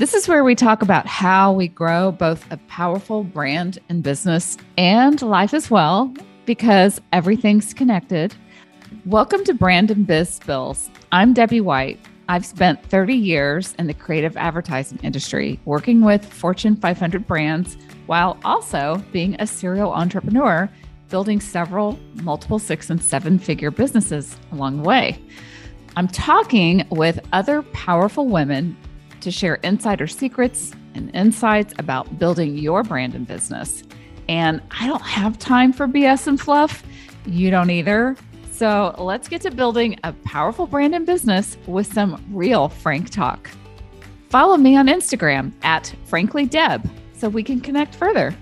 This is where we talk about how we grow both a powerful brand and business and life as well, because everything's connected. Welcome to Brand and Biz Bills. I'm Debbie White. I've spent 30 years in the creative advertising industry, working with Fortune 500 brands, while also being a serial entrepreneur, building several multiple 6- and 7-figure businesses along the way. I'm talking with other powerful women to share insider secrets and insights about building your brand and business. And I don't have time for BS and fluff. You don't either. So let's get to building a powerful brand and business with some real frank talk. Follow me on Instagram at FranklyDeb so we can connect further.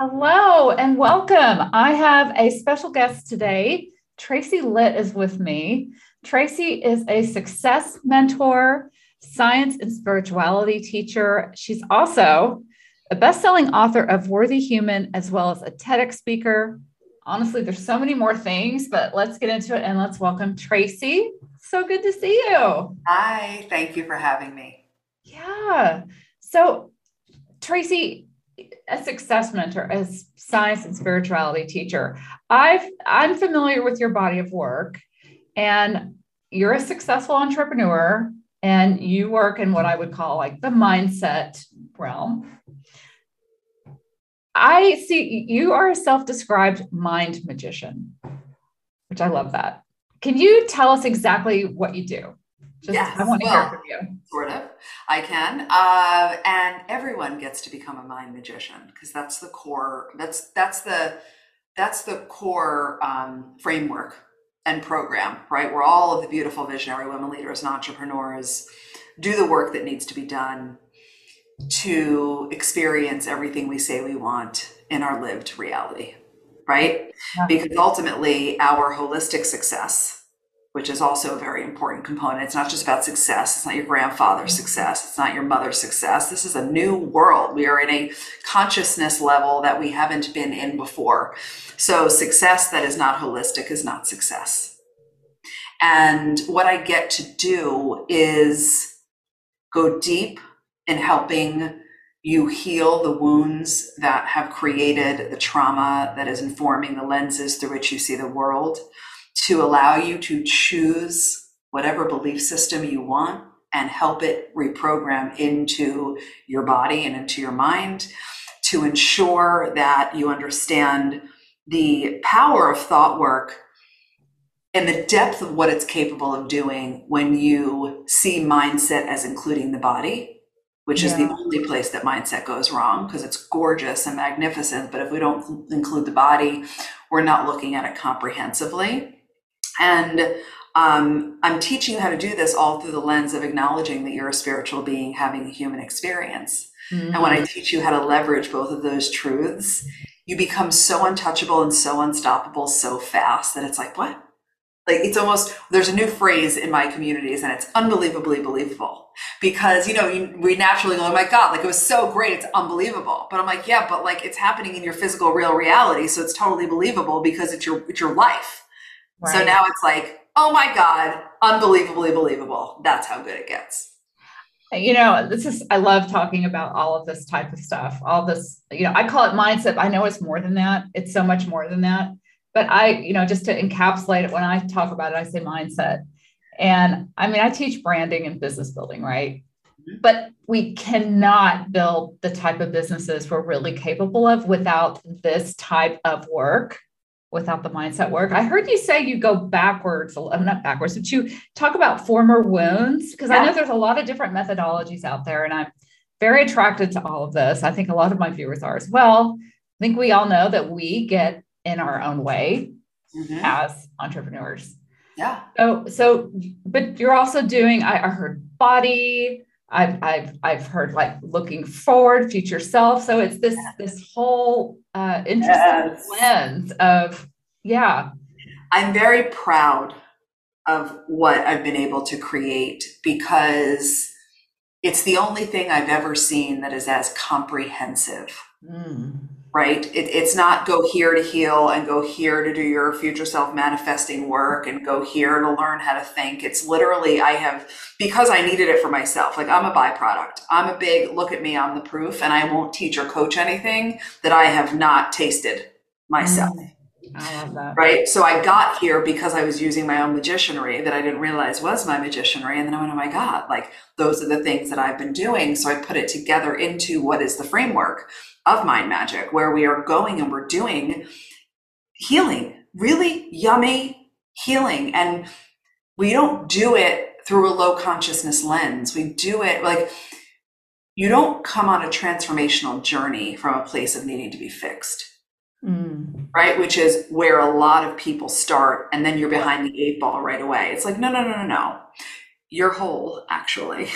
Hello and welcome. I have a special guest today. Tracy Litt is with me. Tracy is a success mentor, science and spirituality teacher. She's also a best-selling author of Worthy Human, as well as a TEDx speaker. Honestly, there's so many more things, but let's get into it and let's welcome Tracy. So good to see you. Hi, thank you for having me. Yeah. So Tracy, a success mentor, a science and spirituality teacher. I'm familiar with your body of work. And you're a successful entrepreneur and you work in what I would call like the mindset realm. I see you are a self-described mind magician, which I love that. Can you tell us exactly what you do? Yes, I want to hear from you. Sort of, I can. And everyone gets to become a mind magician because that's the core, that's the core framework and program, right? Where all of the beautiful visionary women leaders and entrepreneurs do the work that needs to be done to experience everything we say we want in our lived reality, right? Yeah. Because ultimately our holistic success, which is also a very important component, it's not just about success. It's not your grandfather's success. It's not your mother's success. This is a new world. We are in a consciousness level that we haven't been in before. So success that is not holistic is not success. And what I get to do is go deep in helping you heal the wounds that have created the trauma that is informing the lenses through which you see the world, to allow you to choose whatever belief system you want and help it reprogram into your body and into your mind, to ensure that you understand the power of thought work and the depth of what it's capable of doing when you see mindset as including the body, which is the only place that mindset goes wrong, because it's gorgeous and magnificent. But if we don't include the body, we're not looking at it comprehensively. And I'm teaching you how to do this all through the lens of acknowledging that you're a spiritual being having a human experience. Mm-hmm. And when I teach you how to leverage both of those truths, you become so untouchable and so unstoppable so fast that it's like, what? Like, it's almost, there's a new phrase in my communities and it's unbelievably believable, because, you know, we naturally go, oh my God, like it was so great. It's unbelievable. But I'm like, yeah, but like it's happening in your physical, real reality. So it's totally believable because it's your life. Right. So now it's like, oh my God, unbelievably believable. That's how good it gets. You know, I love talking about all of this type of stuff, all this, you know, I call it mindset. I know it's more than that. It's so much more than that. But just to encapsulate it, when I talk about it, I say mindset. And I mean, I teach branding and business building, right? But we cannot build the type of businesses we're really capable of without this type of work, without the mindset work. I heard you say you go backwards, not backwards, but you talk about former wounds, because I know there's a lot of different methodologies out there and I'm very attracted to all of this. I think a lot of my viewers are as well. I think we all know that we get in our own way as entrepreneurs. Yeah. So, but you're also doing, I heard body, I've heard like looking forward, future self. So it's this whole interesting lens of, I'm very proud of what I've been able to create, because it's the only thing I've ever seen that is as comprehensive right? It's not go here to heal and go here to do your future self manifesting work and go here to learn how to think. It's literally, I have, because I needed it for myself. Like, I'm a byproduct. I'm a big, look at me, I'm the proof, and I won't teach or coach anything that I have not tasted myself. I love that. Right? So I got here because I was using my own magicianry that I didn't realize was my magicianry. And then I went, oh my God, like, those are the things that I've been doing. So I put it together into what is the framework of Mind Magic, where we are going and we're doing healing, really yummy healing. And we don't do it through a low consciousness lens. We do it like, you don't come on a transformational journey from a place of needing to be fixed. Right? Which is where a lot of people start, and then you're behind the eight ball right away. It's like, no. You're whole, actually.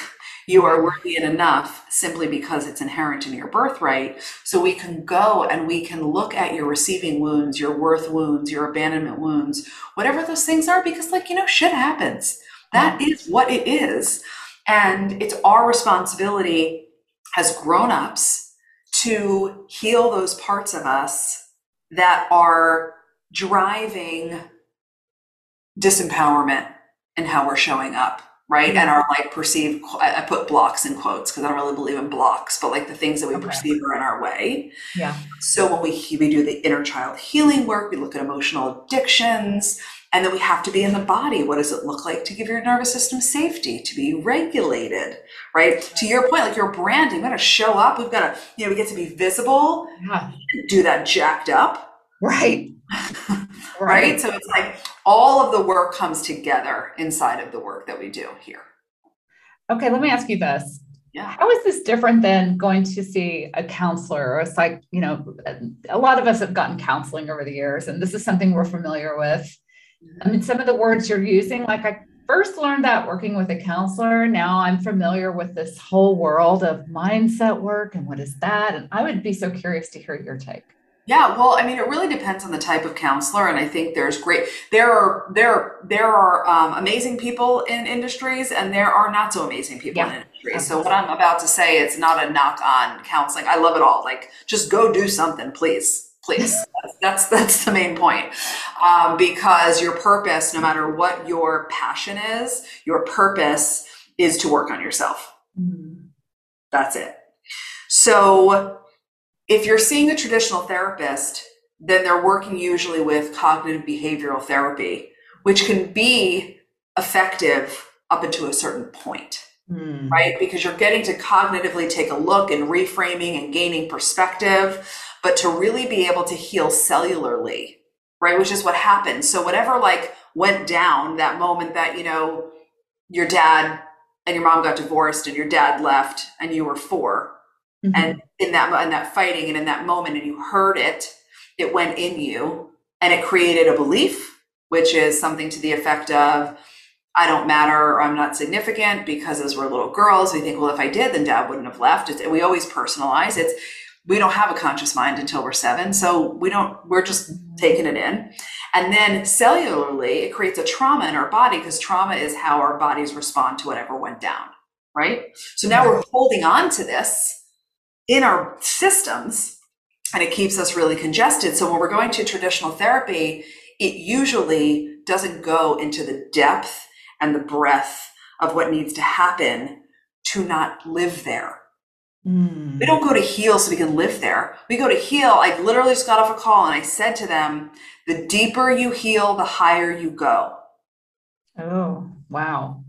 You are worthy and enough simply because it's inherent in your birthright. So we can go and we can look at your receiving wounds, your worth wounds, your abandonment wounds, whatever those things are, because, like, you know, shit happens. That is what it is. And it's our responsibility as grown-ups to heal those parts of us that are driving disempowerment and how we're showing up, right? And our, like, perceived, I put blocks in quotes because I don't really believe in blocks, but like the things that we perceive are in our way. Yeah. So when we do the inner child healing work, we look at emotional addictions, and then we have to be in the body. What does it look like to give your nervous system safety, to be regulated, right? To your point, like your branding, we've got to show up. We've got to, you know, we get to be visible, do that jacked up. Right. So it's like all of the work comes together inside of the work that we do here. Okay. Let me ask you this. How is this different than going to see a counselor? Or it's like, you know, a lot of us have gotten counseling over the years, and this is something we're familiar with. I mean, some of the words you're using, like, I first learned that working with a counselor. Now I'm familiar with this whole world of mindset work and what is that? And I would be so curious to hear your take. Yeah. Well, I mean, it really depends on the type of counselor. And I think there's great, there are amazing people in industries, and there are not so amazing people in industries. So what I'm about to say, it's not a knock on counseling. I love it all. Like, just go do something, please. That's the main point, because your purpose, no matter what your passion is, your purpose is to work on yourself. That's it. So if you're seeing a traditional therapist, then they're working usually with cognitive behavioral therapy, which can be effective up until a certain point. Right? Because you're getting to cognitively take a look and reframing and gaining perspective, but to really be able to heal cellularly, right? Which is what happened. So whatever, like, went down that moment that, you know, your dad and your mom got divorced and your dad left and you were four, and in that fighting and in that moment, and you heard it, it went in you and it created a belief, which is something to the effect of, I don't matter, or I'm not significant, because as we're little girls, we think, well, if I did, then dad wouldn't have left. We always personalize. We don't have a conscious mind until we're seven. So we're just taking it in. And then cellularly, it creates a trauma in our body, because trauma is how our bodies respond to whatever went down, right? So now we're holding on to this in our systems, and it keeps us really congested. So when we're going to traditional therapy, it usually doesn't go into the depth and the breadth of what needs to happen to not live there. We don't go to heal so we can live there. We go to heal. I literally just got off a call and I said to them, the deeper you heal, the higher you go. Oh, wow.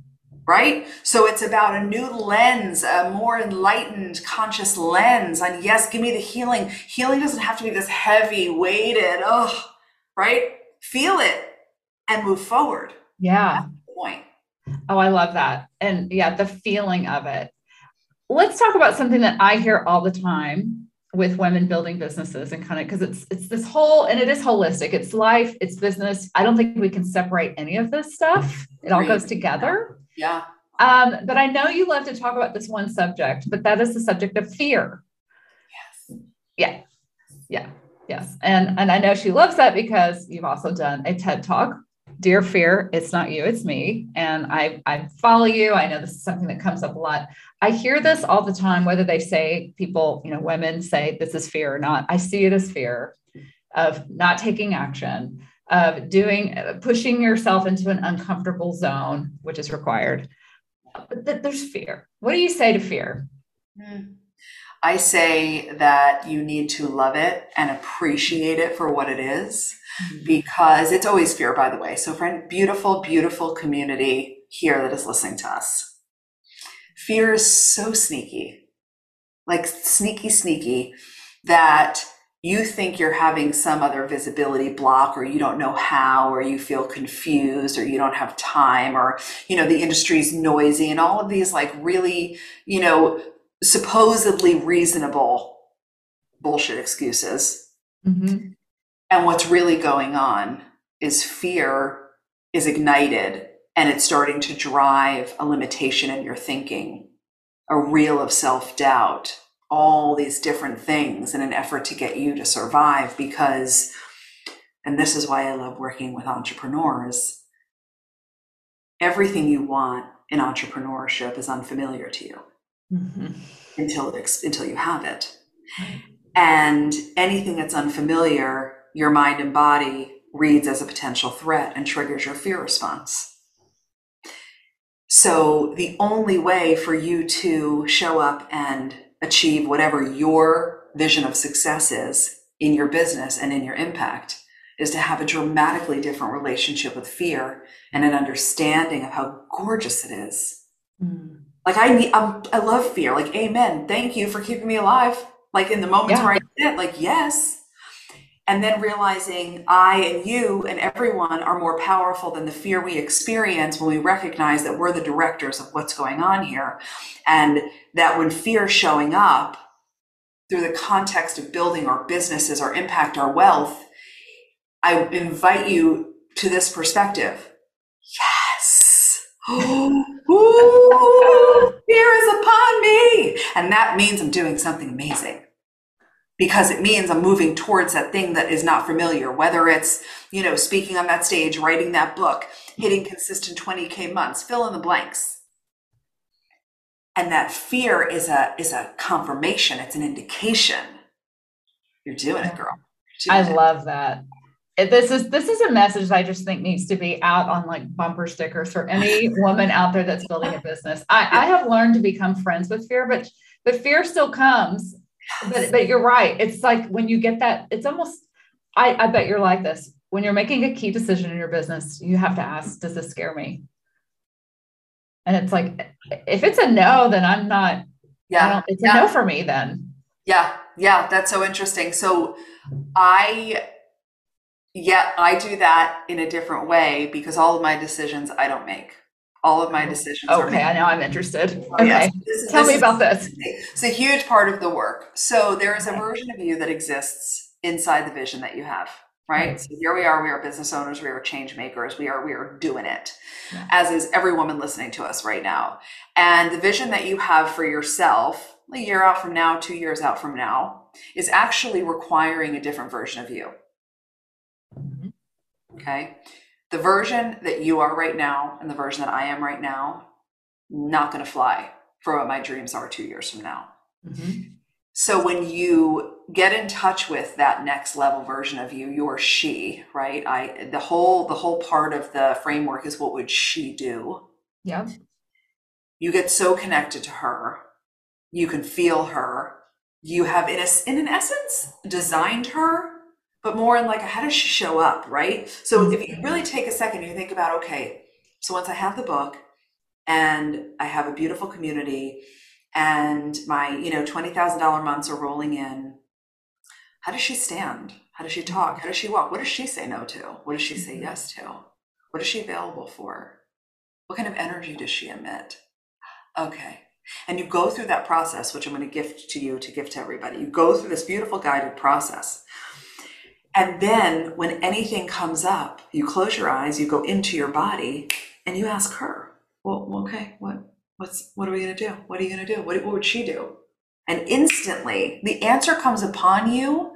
Right? So it's about a new lens, a more enlightened, conscious lens. And yes, give me the healing. Healing doesn't have to be this heavy weighted, right? Feel it and move forward. Yeah. Point. Oh, I love that. And yeah, the feeling of it. Let's talk about something that I hear all the time with women building businesses, and kind of, because it's this whole, and it is holistic. It's life, it's business. I don't think we can separate any of this stuff. It all goes together. Yeah. But I know you love to talk about this one subject, but that is the subject of fear. Yes. Yeah. Yeah. Yes. And I know she loves that because you've also done a TED Talk Dear Fear, It's Not You, It's Me. And I follow you. I know this is something that comes up a lot. I hear this all the time, whether they say people, you know, women say this is fear or not. I see it as fear of not taking action, of pushing yourself into an uncomfortable zone, which is required. But there's fear. What do you say to fear? I say that you need to love it and appreciate it for what it is, because it's always fear, by the way. So friend, beautiful, beautiful community here that is listening to us. Fear is so sneaky, like sneaky, that you think you're having some other visibility block, or you don't know how, or you feel confused, or you don't have time, or, you know, the industry's noisy, and all of these like really, you know, supposedly reasonable bullshit excuses. Mm-hmm. And what's really going on is fear is ignited, and it's starting to drive a limitation in your thinking, a reel of self-doubt, all these different things in an effort to get you to survive. Because, and this is why I love working with entrepreneurs, everything you want in entrepreneurship is unfamiliar to you. Mm-hmm. until you have it. And anything that's unfamiliar, your mind and body reads as a potential threat and triggers your fear response. So the only way for you to show up and achieve whatever your vision of success is in your business and in your impact is to have a dramatically different relationship with fear and an understanding of how gorgeous it is. Mm. Like I love fear. Like, amen. Thank you for keeping me alive. Like in the moments where I sit, like, yes. And then realizing I and you and everyone are more powerful than the fear we experience when we recognize that we're the directors of what's going on here. And that when fear showing up through the context of building our businesses, our impact, our wealth, I invite you to this perspective. Yes. Ooh, fear is upon me. And that means I'm doing something amazing, because it means I'm moving towards that thing that is not familiar, whether it's, you know, speaking on that stage, writing that book, hitting consistent 20K months, fill in the blanks. And that fear is a confirmation. It's an indication. You're doing it, girl. Doing I love it. That. This is a message that I just think needs to be out on like bumper stickers for any woman out there that's building a business. I have learned to become friends with fear, but fear still comes. But you're right. It's like when you get that, it's almost, I bet you're like this. When you're making a key decision in your business, you have to ask, does this scare me? And it's like, if it's a no, then I'm not, it's a no for me then. Yeah. Yeah. That's so interesting. So I do that in a different way, because all of my decisions I don't make. All of my decisions are made. Okay, now I'm interested. Okay, yes. Tell me about this. It's a huge part of the work. So there is a version of you that exists inside the vision that you have, right? Mm-hmm. So here we are business owners, we are change makers, we are doing it, as is every woman listening to us right now. And the vision that you have for yourself, a year out from now, 2 years out from now, is actually requiring a different version of you. Okay. The version that you are right now and the version that I am right now, not going to fly for what my dreams are 2 years from now. Mm-hmm. So when you get in touch with that next level version of you, your she, right? The whole part of the framework is what would she do? Yeah. You get so connected to her. You can feel her. You have in an essence designed her, but more in like, how does she show up, right? So if you really take a second, you think about, okay, so once I have the book and I have a beautiful community and my, you know, $20,000 months are rolling in, how does she stand? How does she talk? How does she walk? What does she say no to? What does she say yes to? What is she available for? What kind of energy does she emit? Okay. And you go through that process, which I'm going to gift to you to give to everybody. You go through this beautiful guided process. And then when anything comes up, you close your eyes, you go into your body and you ask her, well, okay, what are we going to do? What are you going to do? What would she do? And instantly the answer comes upon you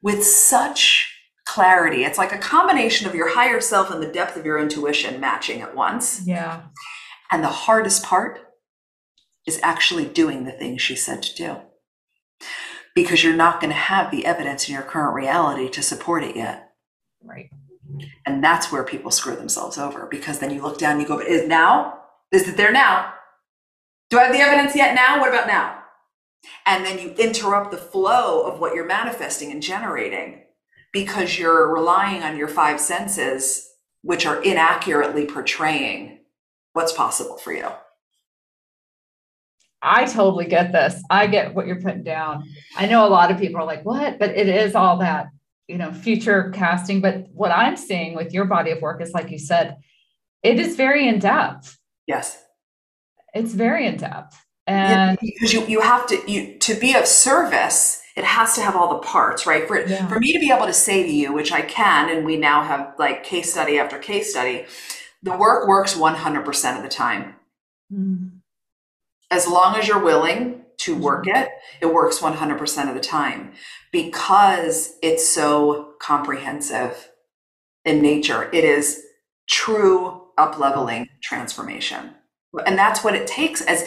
with such clarity. It's like a combination of your higher self and the depth of your intuition matching at once. Yeah. And the hardest part is actually doing the thing she said to do, because you're not going to have the evidence in your current reality to support it yet. Right. And that's where people screw themselves over, because then you look down and you go, is it there now? Do I have the evidence yet now? What about now? And then you interrupt the flow of what you're manifesting and generating because you're relying on your five senses, which are inaccurately portraying what's possible for you. I totally get this. I get what you're putting down. I know a lot of people are like, what? But it is all that, you know, future casting. But what I'm seeing with your body of work is, like you said, it is very in depth. Yes. It's very in depth. And yeah, because you have to, to be of service, it has to have all the parts, right? For me to be able to say to you, which I can, and we now have like case study after case study, the work works 100% of the time. Mm. As long as you're willing to work it, it works 100% of the time, because it's so comprehensive in nature. It is true up-leveling transformation. And that's what it takes as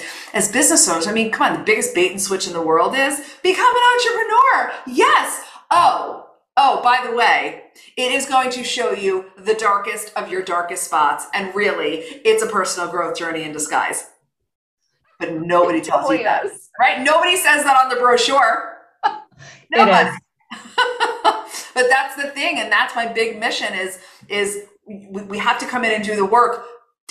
business owners. I mean, come on, the biggest bait and switch in the world is become an entrepreneur. Yes. Oh, by the way, it is going to show you the darkest of your darkest spots. And really, it's a personal growth journey in disguise. But nobody tells you that, right? Nobody says that on the brochure. Nobody. But that's the thing. And that's my big mission is we have to come in and do the work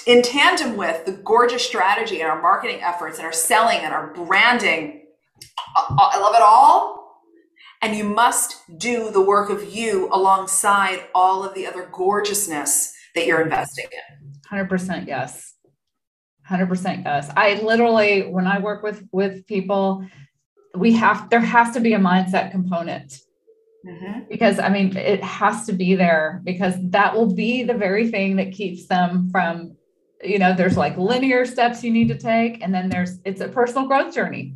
in tandem with the gorgeous strategy and our marketing efforts and our selling and our branding. I love it all. And you must do the work of you alongside all of the other gorgeousness that you're investing in. 100%. Yes. 100%. Yes. I literally, when I work with people, there has to be a mindset component, because I mean, it has to be there, because that will be the very thing that keeps them from, you know, there's like linear steps you need to take. And then it's a personal growth journey.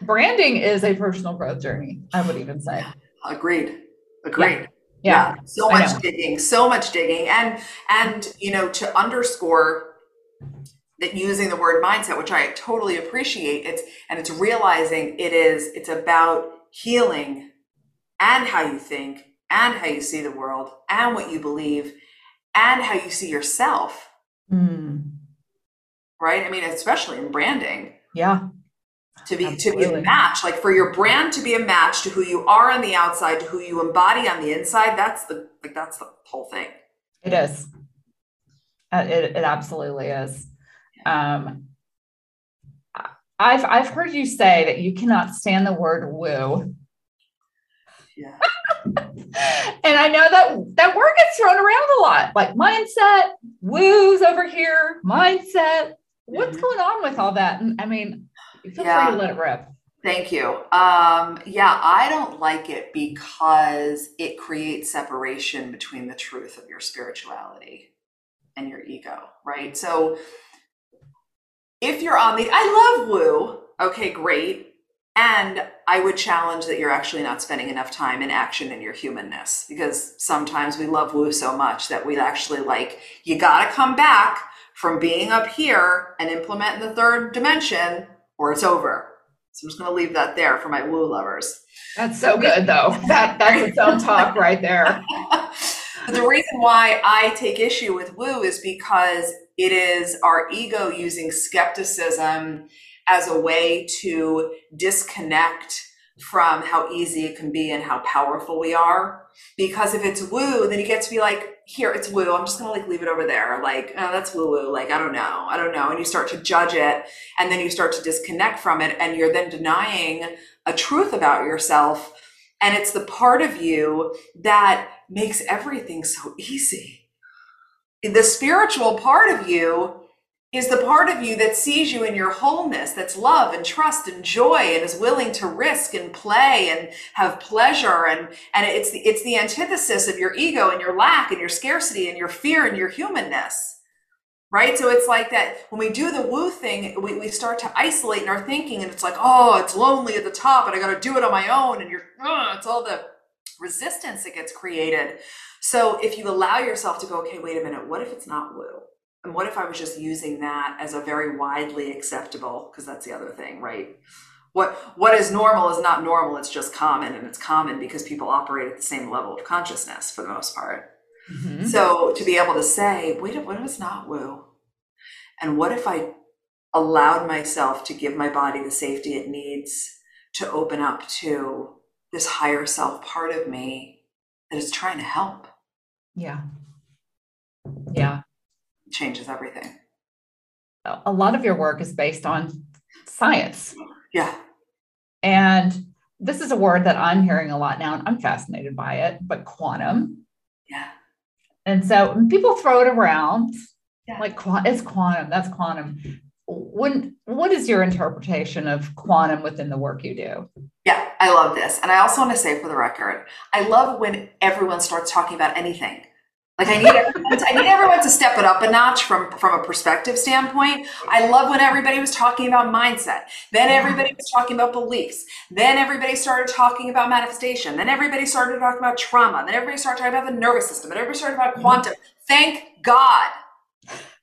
Branding is a personal growth journey, I would even say. Agreed. Yeah. So much digging. And, you know, to underscore that, using the word mindset, which I totally appreciate, it's realizing it's about healing, and how you think, and how you see the world, and what you believe, and how you see yourself. Mm. Right? I mean, especially in branding. Yeah. To be a match, like for your brand to be a match to who you are on the outside, to who you embody on the inside. That's the whole thing. It is. It absolutely is. I've heard you say that you cannot stand the word woo. Yeah. And I know that word gets thrown around a lot, like mindset, woo's over here, mindset. What's going on with all that? And I mean, feel free to let it rip. Thank you. I don't like it because it creates separation between the truth of your spirituality and your ego, right? So if you're on the, I love woo. Okay, great. And I would challenge that you're actually not spending enough time in action in your humanness, because sometimes we love woo so much that we actually you got to come back from being up here and implement in the third dimension or it's over. So I'm just going to leave that there for my woo lovers. That's so good though. That's its own talk right there. But the reason why I take issue with woo is because it is our ego using skepticism as a way to disconnect from how easy it can be and how powerful we are. Because if it's woo, then you get to be like, here, it's woo. I'm just going to leave it over there. Oh, that's woo woo. I don't know. And you start to judge it, and then you start to disconnect from it. And you're then denying a truth about yourself. And it's the part of you that makes everything so easy. The spiritual part of you is the part of you that sees you in your wholeness, that's love and trust and joy, and is willing to risk and play and have pleasure. And it's the antithesis of your ego and your lack and your scarcity and your fear and your humanness, right? So it's like that when we do the woo thing, we start to isolate in our thinking, and it's like, oh, it's lonely at the top and I got to do it on my own. And it's all the resistance that gets created. So if you allow yourself to go, okay, wait a minute, what if it's not woo? And what if I was just using that as a very widely acceptable, because that's the other thing, right? What is normal is not normal, it's just common, and it's common because people operate at the same level of consciousness for the most part. Mm-hmm. So to be able to say, wait, what if it's not woo? And what if I allowed myself to give my body the safety it needs to open up to this higher self part of me that is trying to help? Yeah. Yeah. It changes everything. A lot of your work is based on science. Yeah. And this is a word that I'm hearing a lot now, and I'm fascinated by it, but quantum. Yeah. And so people throw it around, yeah, like it's quantum, that's quantum. What is your interpretation of quantum within the work you do? Yeah, I love this. And I also want to say for the record, I love when everyone starts talking about anything. Like I need everyone to step it up a notch from a perspective standpoint. I love when everybody was talking about mindset. Then everybody was talking about beliefs. Then everybody started talking about manifestation. Then everybody started talking about trauma. Then everybody started talking about the nervous system. Then everybody started talking about quantum. Thank God.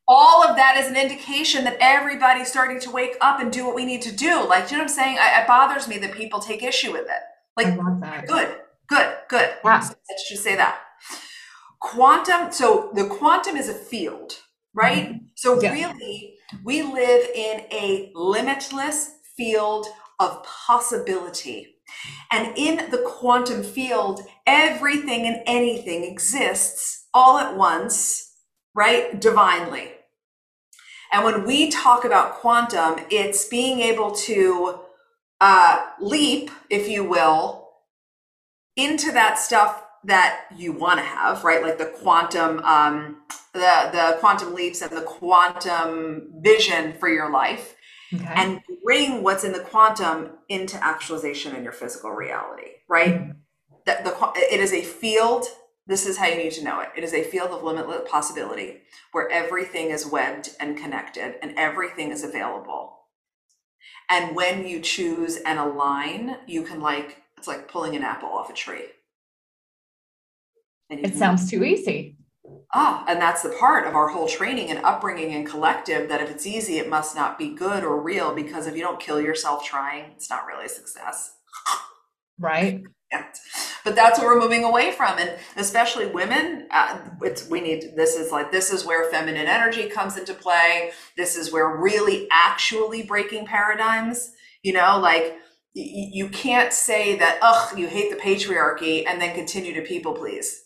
All of that is an indication that everybody's starting to wake up and do what we need to do. Like, you know what I'm saying? It bothers me that people take issue with it. Like, I love that. Good. Yeah. So let's just say that. Quantum, so the quantum is a field, right? Mm-hmm. So yeah, really, we live in a limitless field of possibility. And in the quantum field, everything and anything exists all at once, right? Divinely. And when we talk about quantum, it's being able to leap, if you will, into that stuff that you want to have, right? Like the quantum, the quantum leaps and the quantum vision for your life, okay, and bring what's in the quantum into actualization in your physical reality, right? Mm-hmm. It is a field. This is how you need to know it. It is a field of limitless possibility where everything is webbed and connected and everything is available. And when you choose and align, you can, like, it's like pulling an apple off a tree. And it sounds too easy. And that's the part of our whole training and upbringing and collective, that if it's easy, it must not be good or real, because if you don't kill yourself trying, it's not really a success. Right. But that's what we're moving away from, and especially women. This is where feminine energy comes into play. This is where really actually breaking paradigms. You know, like you can't say that, ugh, you hate the patriarchy, and then continue to people please.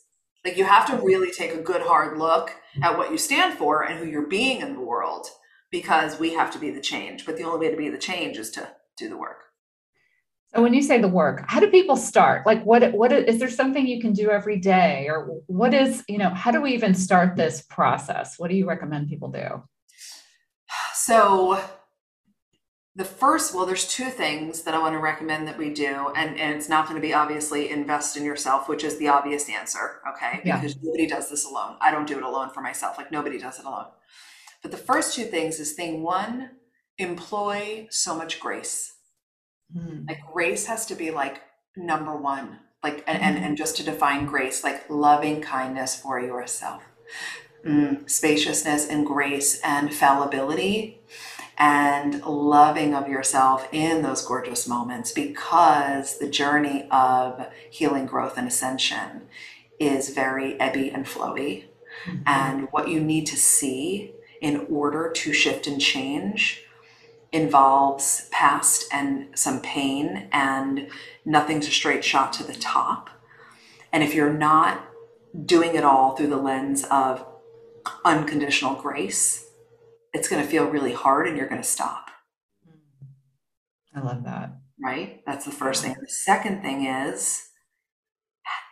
Like, you have to really take a good hard look at what you stand for and who you're being in the world, because we have to be the change. But the only way to be the change is to do the work. And when you say the work, how do people start? Like, what is there something you can do every day, or what is, you know, how do we even start this process? What do you recommend people do? So there's two things that I want to recommend that we do. And it's not going to be obviously invest in yourself, which is the obvious answer. Okay. Because nobody does this alone. I don't do it alone for myself. Like, nobody does it alone. But the first two things is thing one, employ so much grace. Like, grace has to be like number one, like, and just to define grace, like loving kindness for yourself, spaciousness and grace and fallibility and loving of yourself in those gorgeous moments, because the journey of healing, growth, and ascension is very ebby and flowy. Mm-hmm. And what you need to see in order to shift and change involves past and some pain, and nothing's a straight shot to the top. And if you're not doing it all through the lens of unconditional grace, it's going to feel really hard and you're going to stop. I love that. Right? That's the first thing. The second thing is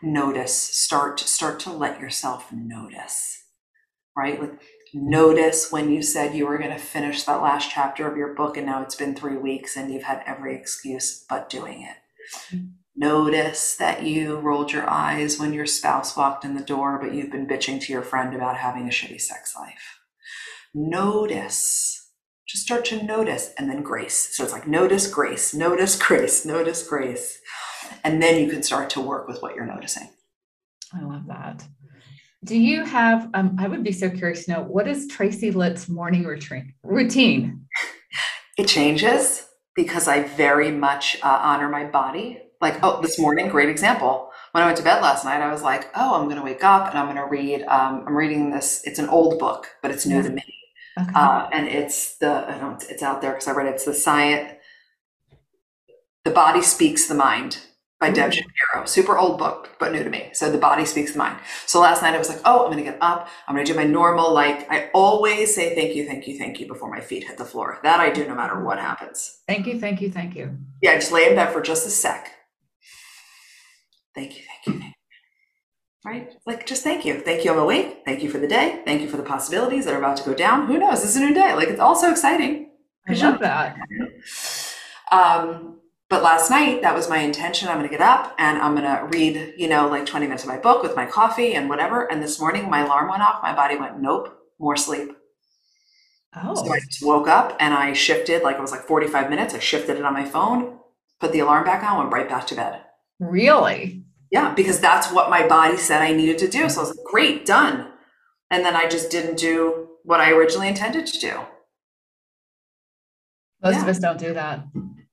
notice, start to let yourself notice, right? Like, notice when you said you were going to finish that last chapter of your book, and now it's been 3 weeks and you've had every excuse but doing it. Mm-hmm. Notice that you rolled your eyes when your spouse walked in the door, but you've been bitching to your friend about having a shitty sex life. Notice, just start to notice, and then grace. So it's like notice, grace, notice, grace, notice, grace. And then you can start to work with what you're noticing. I love that. Do you have, I would be so curious to know, what is Tracy Litt's morning routine? It changes because I very much honor my body. Like, oh, this morning, great example. When I went to bed last night, I was like, oh, I'm going to wake up and I'm going to read, I'm reading this, it's an old book, but it's new to me. Okay. And it's it's out there because I read it. It's The Body Speaks the Mind by Deb Shapiro. Super old book, but new to me. So The Body Speaks the Mind. So last night I was like, oh, I'm going to get up. I'm going to do my normal, like I always say, thank you, thank you, thank you before my feet hit the floor. That I do no matter what happens. Thank you, thank you, thank you. Yeah, I just lay in bed for just a sec. Thank you, thank you, thank you. Right? Like, just thank you. Thank you, I'm awake. Thank you for the day. Thank you for the possibilities that are about to go down. Who knows? It's a new day. Like, it's all so exciting. I love that. But last night, that was my intention. I'm going to get up and I'm going to read, like 20 minutes of my book with my coffee and whatever. And this morning, my alarm went off. My body went, nope, more sleep. Oh. So I just woke up and I shifted, like it was like 45 minutes. I shifted it on my phone, put the alarm back on, went right back to bed. Really? Yeah, because that's what my body said I needed to do. So I was like, great, done. And then I just didn't do what I originally intended to do. Most of us don't do that.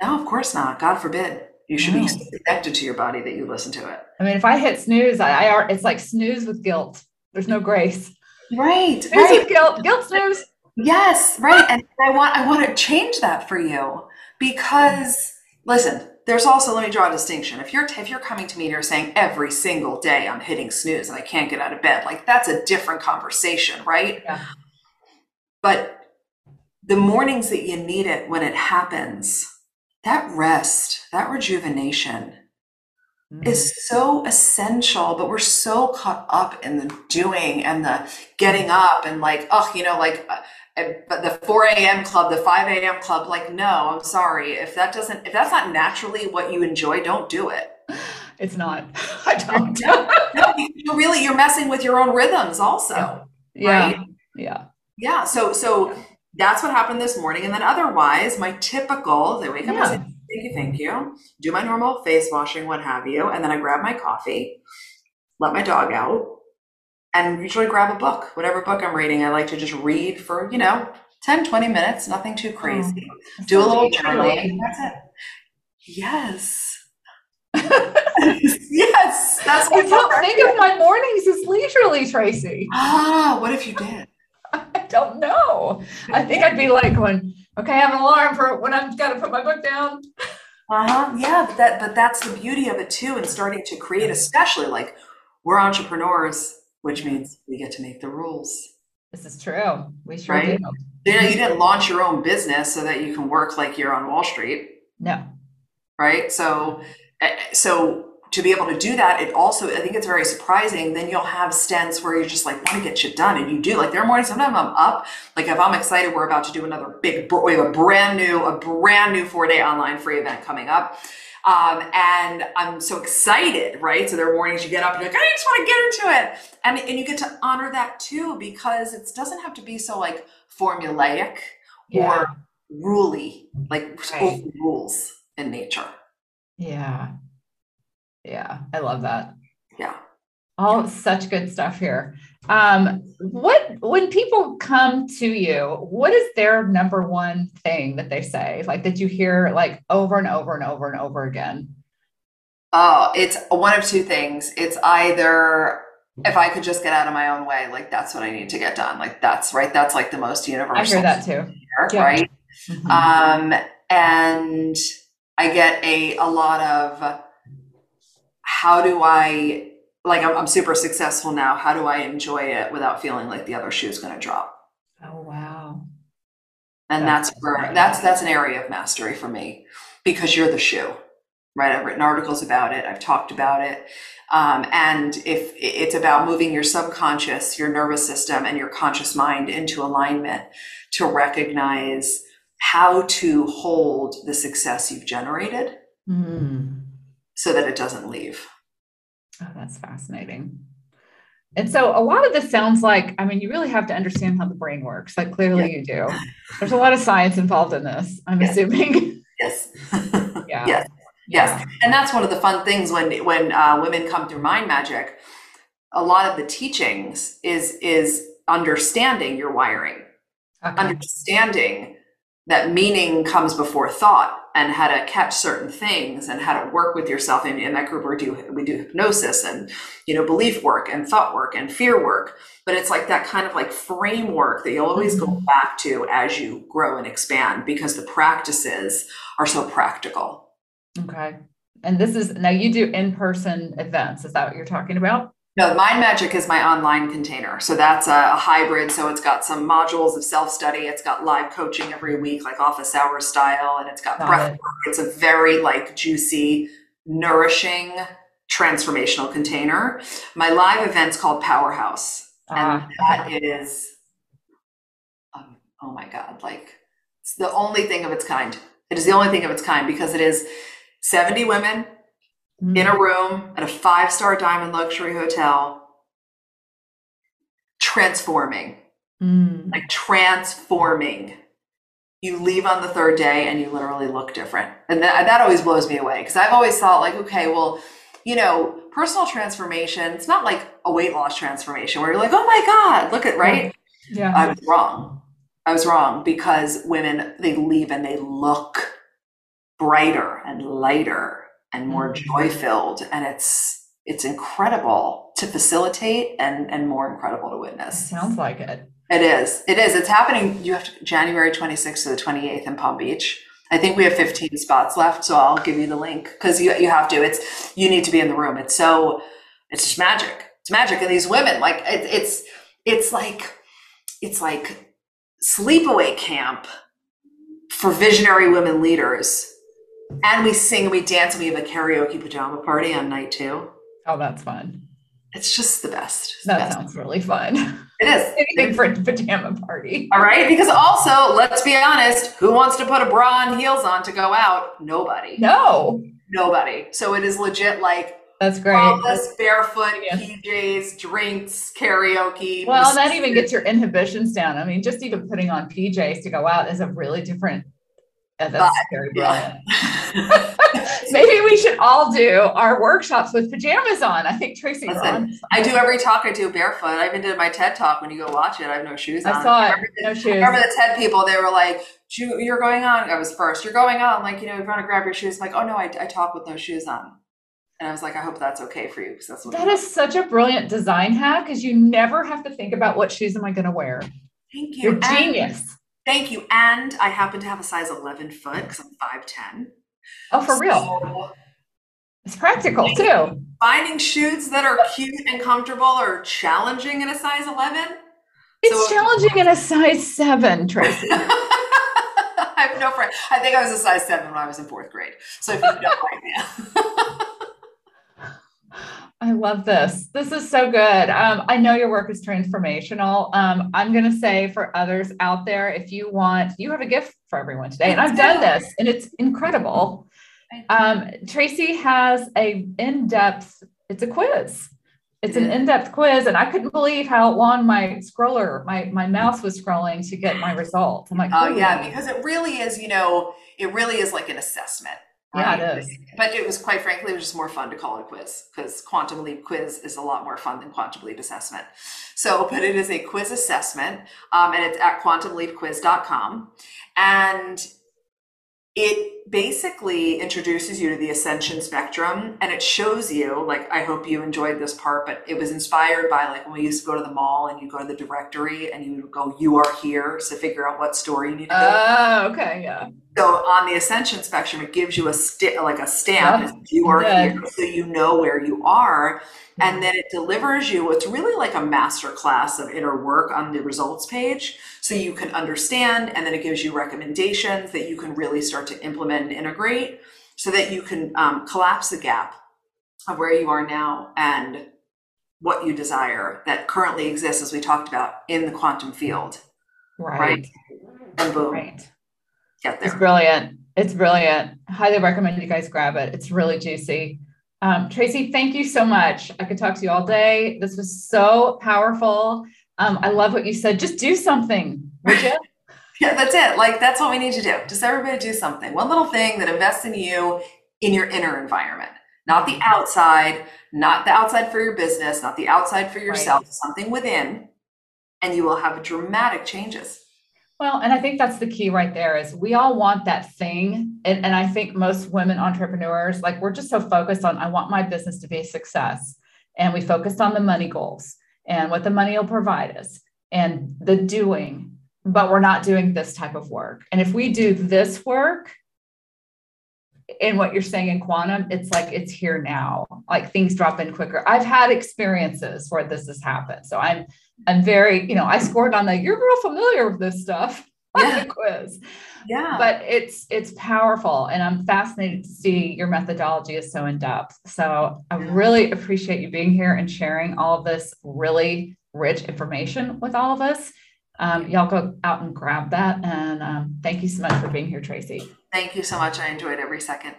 No, of course not. God forbid. You should be connected to your body that you listen to it. I mean, if I hit snooze, it's like snooze with guilt. There's no grace. Right. Snooze with guilt. Guilt snooze. Yes. Right. And I want to change that for you because listen, there's also, let me draw a distinction. If you're coming to me and you're saying every single day I'm hitting snooze and I can't get out of bed, like that's a different conversation, right? Yeah. But the mornings that you need it when it happens, that rest, that rejuvenation is so essential, but we're so caught up in the doing and the getting up and like, oh, the 4 a.m. club, the 5 a.m. club, like, no, I'm sorry. If that's not naturally what you enjoy, don't do it. It's not. I don't. No, you're messing with your own rhythms also. Yeah. Right? Yeah. Yeah. So that's what happened this morning. And then otherwise, my typical, they wake up and say, thank you, do my normal face washing, what have you. And then I grab my coffee, let my dog out, and usually grab a book, whatever book I'm reading. I like to just read for, 10, 20 minutes, nothing too crazy. Do a little journaling. That's it. Yes. Yes. That's what I don't think of my mornings as leisurely, Tracy. Ah, what if you did? I don't know. I think I'd be like okay, I have an alarm for when I've got to put my book down. Yeah, but that's the beauty of it too, and starting to create, especially like we're entrepreneurs, which means we get to make the rules. This is true. We sure do. You didn't launch your own business so that you can work like you're on Wall Street. No. Right? So to be able to do that, it also, I think it's very surprising. Then you'll have stints where you just like want to get shit done, and you do. Like there are mornings, sometimes I'm up. Like if I'm excited, we're about to do we have a brand new 4-day online free event coming up. And I'm so excited, right? So there are mornings you get up and you're like, I just want to get into it. And you get to honor that too, because it doesn't have to be so like formulaic or ruley, like rules in nature. Yeah. Yeah, I love that. Yeah. All such good stuff here. When people come to you, what is their number one thing that they say, like that you hear like over and over and over and over again? Oh, it's one of two things. It's either if I could just get out of my own way, like that's what I need to get done. Like that's right. That's like the most universal. I hear that too. Yeah. Right. Mm-hmm. And I get a lot of, how do I, like, I'm super successful now. How do I enjoy it without feeling like the other shoe is going to drop? Oh, wow. And that's an area of mastery for me, because you're the shoe, right? I've written articles about it. I've talked about it. And if it's about moving your subconscious, your nervous system, and your conscious mind into alignment to recognize how to hold the success you've generated. So that it doesn't leave. Oh, that's fascinating. And so a lot of this sounds like, I mean, you really have to understand how the brain works. Like clearly you do. There's a lot of science involved in this, I'm assuming. Yes. Yeah. Yes. Yes. And that's one of the fun things when women come through Mind Magic, a lot of the teachings is understanding your wiring, understanding that meaning comes before thought, and how to catch certain things and how to work with yourself. In that group, we do hypnosis and, you know, belief work and thought work and fear work. But it's like that kind of like framework that you'll always go back to as you grow and expand, because the practices are so practical. Okay. And this is, now you do in-person events. Is that what you're talking about? No, Mind Magic is my online container. So that's a hybrid. So it's got some modules of self-study. It's got live coaching every week, like office hour style, and it's got breath work. It's a very like juicy, nourishing, transformational container. My live event's called Powerhouse. And that is, oh my God, like it's the only thing of its kind. It is the only thing of its kind, because it is 70 women in a room at a 5-star diamond luxury hotel, transforming, like transforming. You leave on the third day and you literally look different. And that always blows me away, because I've always thought like, okay, well, you know, personal transformation, it's not like a weight loss transformation where you're like, oh my God, look at, right? Yeah. I was wrong. Because women, they leave and they look brighter and lighter and more joy-filled, and it's incredible to facilitate and more incredible to witness. It sounds like it. It is. It's happening. You have to, January 26th to the 28th in Palm Beach. I think we have 15 spots left, so I'll give you the link, because you have to. It's, you need to be in the room. It's so, it's just magic. It's magic. And these women, like it's like sleepaway camp for visionary women leaders. And we sing and we dance and we have a karaoke pajama party on night 2. Oh, that's fun. It's just the best. Sounds really fun. It is. Anything for a pajama party. All right. Because also, let's be honest, who wants to put a bra and heels on to go out? Nobody. No. Nobody. So it is legit like, that's great. All this barefoot, PJs, drinks, karaoke. Well, that even gets your inhibitions down. I mean, just even putting on PJs to go out is a really different. That's very brilliant. Yeah. Maybe we should all do our workshops with pajamas on. I think Tracy. Listen, I do every talk I do barefoot. I even did my TED talk. When you go watch it, I have no shoes on. I saw it. No shoes. I remember the TED people, they were like, you're going on. I was first. You're going on. Like, you know, you want to grab your shoes. I'm like, oh no, I talk with no shoes on. And I was like, I hope that's okay for you. Because that's what that is such a brilliant design hack, because you never have to think about what shoes am I going to wear. Thank you. You're genius. Thank you. And I happen to have a size 11 foot because I'm 5'10". Oh, for real. It's practical too. Finding shoes that are cute and comfortable are challenging in a size 11. It's challenging in a size 7, Tracy. I have no friend. I think I was a size 7 when I was in 4th grade. So if you don't like me. I love this. This is so good. I know your work is transformational. I'm going to say for others out there, if you want, you have a gift for everyone today. And I've done this and it's incredible. Tracy has an in-depth quiz. And I couldn't believe how long my mouse was scrolling to get my results. I'm like, oh yeah, because it really is, you know, it really is like an assessment. Right? Yeah, it is. But it was, quite frankly, it was just more fun to call it a quiz, because Quantum Leap Quiz is a lot more fun than Quantum Leap Assessment. So, but it is a quiz assessment, and it's at quantumleapquiz.com. And it basically introduces you to the ascension spectrum, and it shows you, like, I hope you enjoyed this part, but it was inspired by, like, when we used to go to the mall and you go to the directory and you go, you are here. So figure out what story you need to go. Oh, okay. Yeah. So on the ascension spectrum, it gives you a stamp. Yep. You are here, so you know where you are. Mm-hmm. And then it delivers you, it's really like a masterclass of inner work on the results page, so you can understand. And then it gives you recommendations that you can really start to implement and integrate, so that you can collapse the gap of where you are now and what you desire that currently exists, as we talked about, in the quantum field. Right. And boom. Right. Get there. It's brilliant. It's brilliant. Highly recommend you guys grab it. It's really juicy. Tracy, thank you so much. I could talk to you all day. This was so powerful. I love what you said. Just do something, would you? Yeah, that's it. Like, that's what we need to do. Just everybody do something. One little thing that invests in you in your inner environment, not the outside, not the outside for your business, not the outside for yourself, right. Something within, and you will have dramatic changes. Well, and I think that's the key right there is we all want that thing. And I think most women entrepreneurs, like we're just so focused on, I want my business to be a success. And we focused on the money goals and what the money will provide us and the doing, but we're not doing this type of work. And if we do this work in what you're saying in quantum, it's like, it's here now, like things drop in quicker. I've had experiences where this has happened. So I'm very, you know, I scored on the, you're real familiar with this stuff on the quiz. Yeah. But it's powerful. And I'm fascinated to see your methodology is so in depth. So I really appreciate you being here and sharing all of this really rich information with all of us. Y'all go out and grab that. And thank you so much for being here, Tracy. Thank you so much. I enjoyed every second.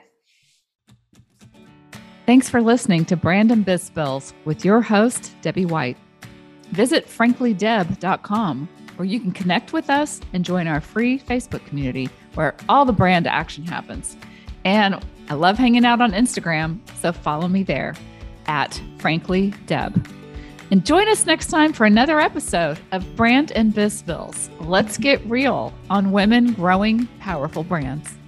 Thanks for listening to Brand and Biz Bills with your host, Debbie White. Visit franklydeb.com where you can connect with us and join our free Facebook community where all the brand action happens. And I love hanging out on Instagram, so follow me there at franklydeb. And join us next time for another episode of Brand and Biz Bills. Let's get real on women growing powerful brands.